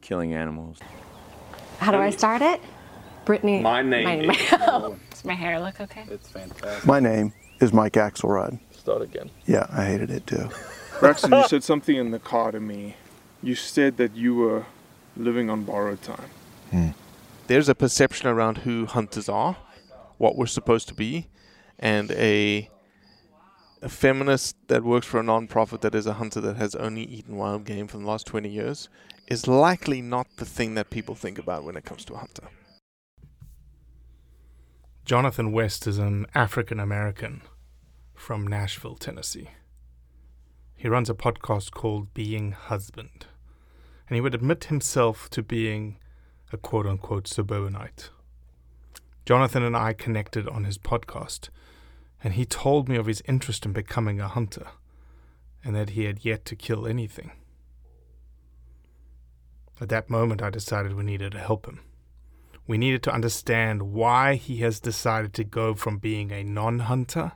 killing animals. How do I start it? Brittany. My name. Does my hair look okay? It's fantastic. My name is Mike Axelrod. Start again. Yeah, I hated it too. Braxton, you said something in the car to me. You said that you were living on borrowed time. There's a perception around who hunters are, what we're supposed to be, and a feminist that works for a non-profit that is a hunter that has only eaten wild game for the last 20 years is likely not the thing that people think about when it comes to a hunter. Jonathan West is an African-American from Nashville, Tennessee. He runs a podcast called Being Husband, and he would admit himself to being a quote-unquote suburbanite. Jonathan and I connected on his podcast, and he told me of his interest in becoming a hunter, and that he had yet to kill anything. At that moment, I decided we needed to help him. We needed to understand why he has decided to go from being a non-hunter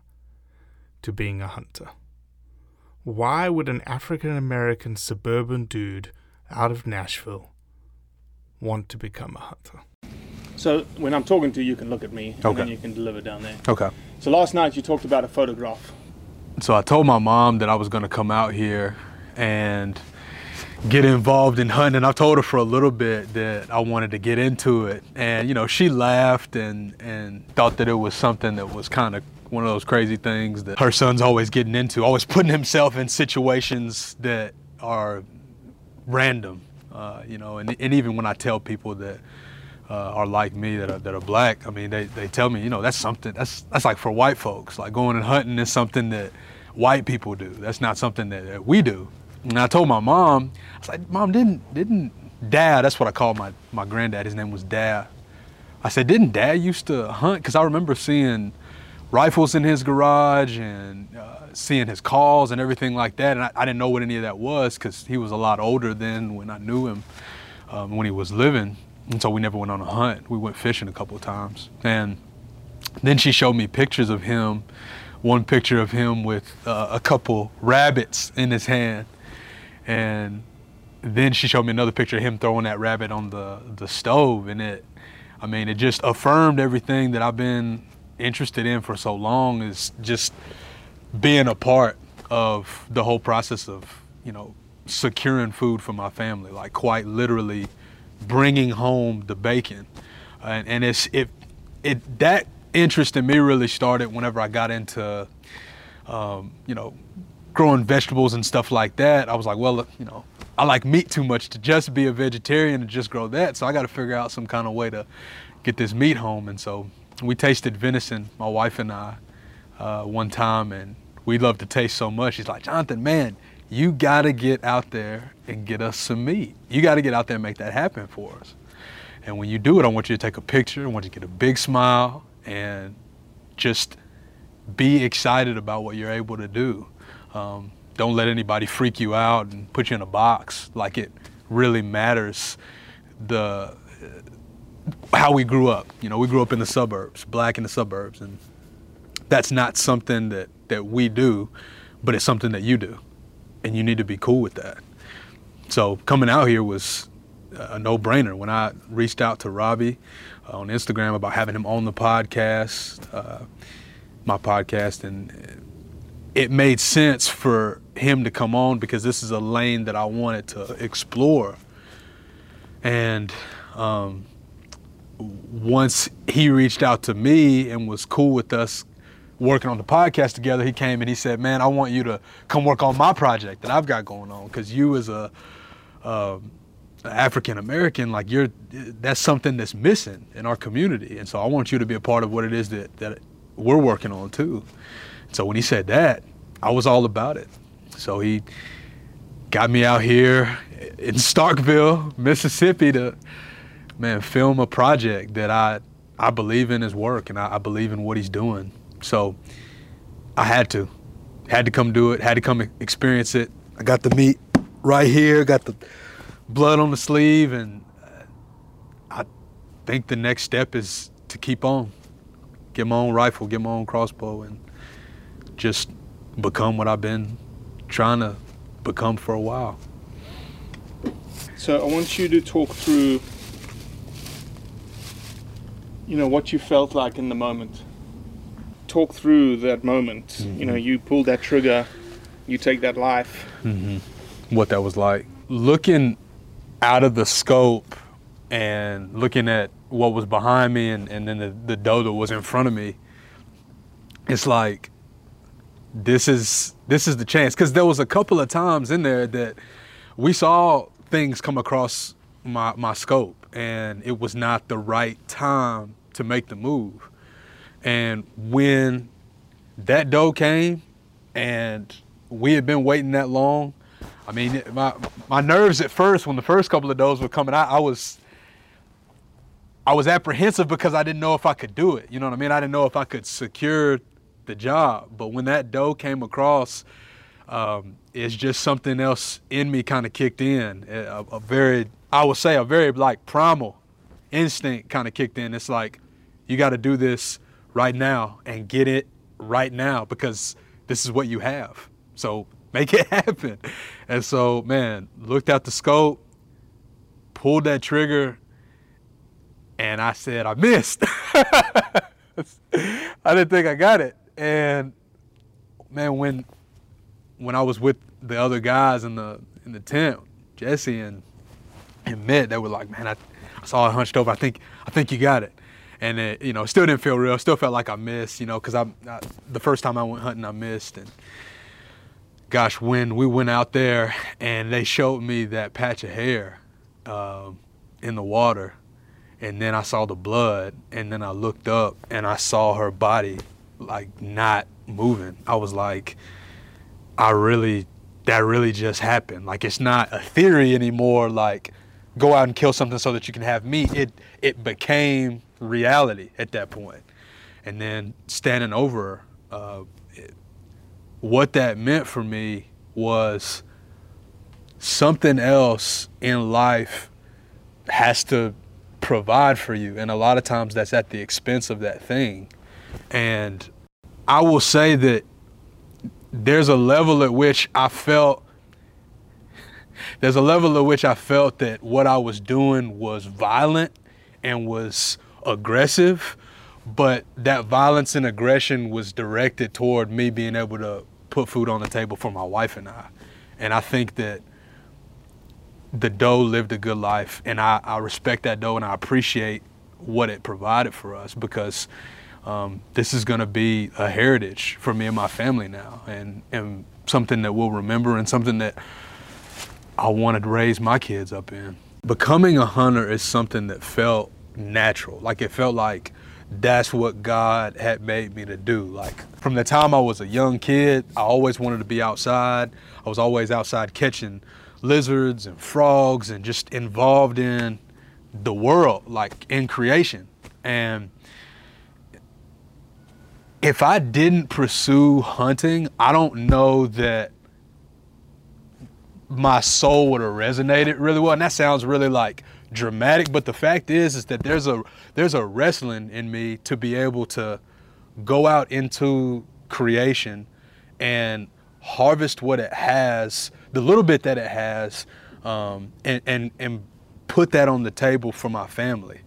to being a hunter. Why would an African-American suburban dude out of Nashville want to become a hunter? So when I'm talking to you, you can look at me, and then you can deliver down there. Okay. So last night you talked about a photograph. So I told my mom that I was going to come out here and get involved in hunting. I told her for a little bit that I wanted to get into it. And, you know, she laughed and thought that it was something that was kind of one of those crazy things that her son's always getting into, always putting himself in situations that are random, you know, and even when I tell people that are like me, that are black, I mean, they tell me, you know, that's something, that's like for white folks, like going and hunting is something that white people do. That's not something that we do. And I told my mom, I was like, Mom, didn't Dad, that's what I called my granddad, his name was Dad. I said, didn't Dad used to hunt? Because I remember seeing rifles in his garage and seeing his calls and everything like that. And I didn't know what any of that was because he was a lot older than when I knew him, when he was living. And so we never went on a hunt. We went fishing a couple of times. And then she showed me pictures of him, one picture of him with a couple rabbits in his hand. And then she showed me another picture of him throwing that rabbit on the stove. And it just affirmed everything that I've been interested in for so long, is just being a part of the whole process of, you know, securing food for my family, like quite literally bringing home the bacon. And it that interest in me really started whenever I got into, you know, growing vegetables and stuff like that. I was like, well, you know, I like meat too much to just be a vegetarian and just grow that. So I got to figure out some kind of way to get this meat home. And so we tasted venison, my wife and I, one time, and we loved to taste so much. She's like, Jonathan, man, you gotta get out there and get us some meat. You gotta get out there and make that happen for us. And when you do it, I want you to take a picture, I want you to get a big smile, and just be excited about what you're able to do. Don't let anybody freak you out and put you in a box. Like, it really matters how we grew up. You know, we grew up in the suburbs, black in the suburbs, and that's not something that we do, but it's something that you do, and you need to be cool with that. So coming out here was a no-brainer. When I reached out to Robbie on Instagram about having him on the podcast, my podcast, and it made sense for him to come on because this is a lane that I wanted to explore. And once he reached out to me and was cool with us working on the podcast together, he came and he said, man, I want you to come work on my project that I've got going on, because you as a African-American, like, that's something that's missing in our community. And so I want you to be a part of what it is that we're working on too. So when he said that, I was all about it. So he got me out here in Starkville, Mississippi to, man, film a project that I believe in his work, and I believe in what he's doing. So I had to come do it, had to come experience it. I got the meat right here, got the blood on the sleeve, and I think the next step is to keep on. Get my own rifle, get my own crossbow, and just become what I've been trying to become for a while. So I want you to talk through, you know, what you felt like in the moment. Talk through that moment. Mm-hmm. You know, you pull that trigger, you take that life. Mm-hmm. What that was like. Looking out of the scope and looking at what was behind me and then the doe that was in front of me, it's like, this is the chance. Because there was a couple of times in there that we saw things come across my scope, and it was not the right time to make the move. And when that doe came and we had been waiting that long, I mean, my nerves at first, when the first couple of does were coming out, I was apprehensive because I didn't know if I could do it. You know what I mean? I didn't know if I could secure the job. But when that doe came across, it's just something else in me kind of kicked in. A very like primal instinct kind of kicked in. It's like, you got to do this right now and get it right now, because this is what you have. So make it happen. And so, man, looked out the scope, pulled that trigger, and I said, I missed. I didn't think I got it. And man, when I was with the other guys in the tent, Jesse and Mitt, they were like, man, I saw it hunched over. I think you got it. And it, you know, still didn't feel real. Still felt like I missed, you know, because the first time I went hunting, I missed. And gosh, when we went out there and they showed me that patch of hair in the water, and then I saw the blood, and then I looked up and I saw her body, like, not moving. I was like, that really just happened. Like, it's not a theory anymore, like, go out and kill something so that you can have meat. It became reality at that point. And then standing over her, what that meant for me was something else in life has to provide for you. And a lot of times that's at the expense of that thing. And I will say that there's a level at which I felt that what I was doing was violent and was aggressive, but that violence and aggression was directed toward me being able to put food on the table for my wife and I. And I think that the doe lived a good life, and I respect that doe and I appreciate what it provided for us, because this is gonna be a heritage for me and my family now, and something that we'll remember, and something that I wanted to raise my kids up in. Becoming a hunter is something that felt natural. Like, it felt like that's what God had made me to do. Like, from the time I was a young kid, I always wanted to be outside. I was always outside catching lizards and frogs and just involved in the world, like in creation. And if I didn't pursue hunting, I don't know that my soul would have resonated really well. And that sounds really like dramatic, but the fact is that there's a wrestling in me to be able to go out into creation and harvest what it has, the little bit that it has, and put that on the table for my family.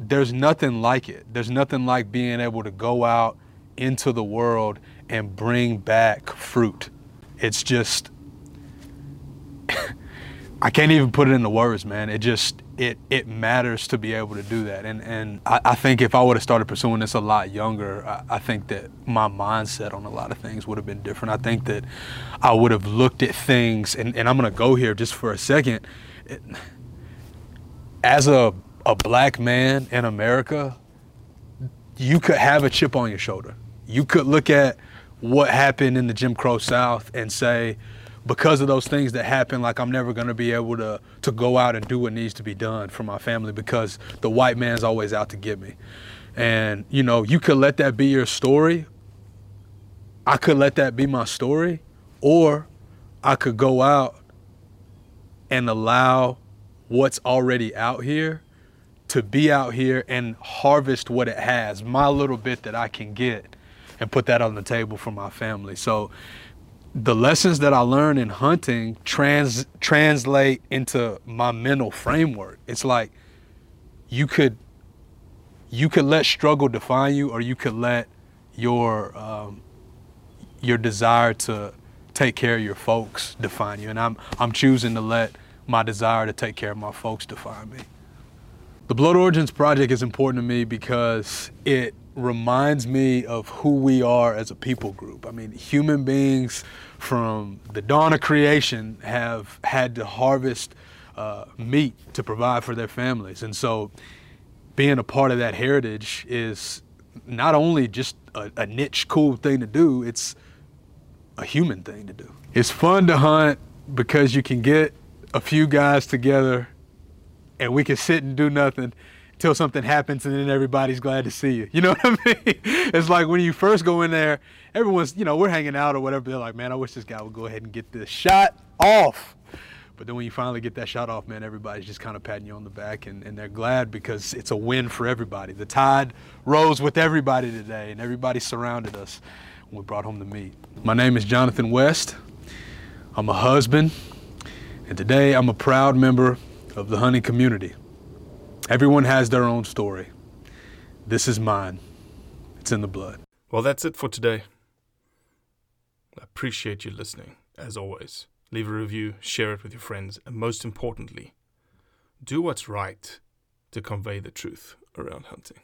There's nothing like it. There's nothing like being able to go out into the world and bring back fruit. It's just, I can't even put it into words, man. It just, it matters to be able to do that. And I think if I would have started pursuing this a lot younger, I think that my mindset on a lot of things would have been different. I think that I would have looked at things, and I'm gonna go here just for a second. As a black man in America, you could have a chip on your shoulder. You could look at what happened in the Jim Crow South and say, because of those things that happen, like, I'm never gonna be able to go out and do what needs to be done for my family because the white man's always out to get me. And, you know, you could let that be your story. I could let that be my story, or I could go out and allow what's already out here to be out here and harvest what it has, my little bit that I can get, and put that on the table for my family. So the lessons that I learned in hunting translate into my mental framework. It's like you could let struggle define you, or you could let your desire to take care of your folks define you. And I'm choosing to let my desire to take care of my folks define me. The Blood Origins project is important to me because it reminds me of who we are as a people group. I mean, human beings from the dawn of creation have had to harvest meat to provide for their families. And so being a part of that heritage is not only just a niche cool thing to do, it's a human thing to do. It's fun to hunt because you can get a few guys together and we can sit and do nothing until something happens, and then everybody's glad to see you. You know what I mean? It's like when you first go in there, everyone's, you know, we're hanging out or whatever. They're like, man, I wish this guy would go ahead and get this shot off. But then when you finally get that shot off, man, everybody's just kind of patting you on the back, and they're glad because it's a win for everybody. The tide rose with everybody today, and everybody surrounded us when we brought home the meat. My name is Jonathan West. I'm a husband, and today I'm a proud member of the hunting community. Everyone has their own story. This is mine. It's in the blood. Well, that's it for today. I appreciate you listening, as always. Leave a review, share it with your friends, and most importantly, do what's right to convey the truth around hunting.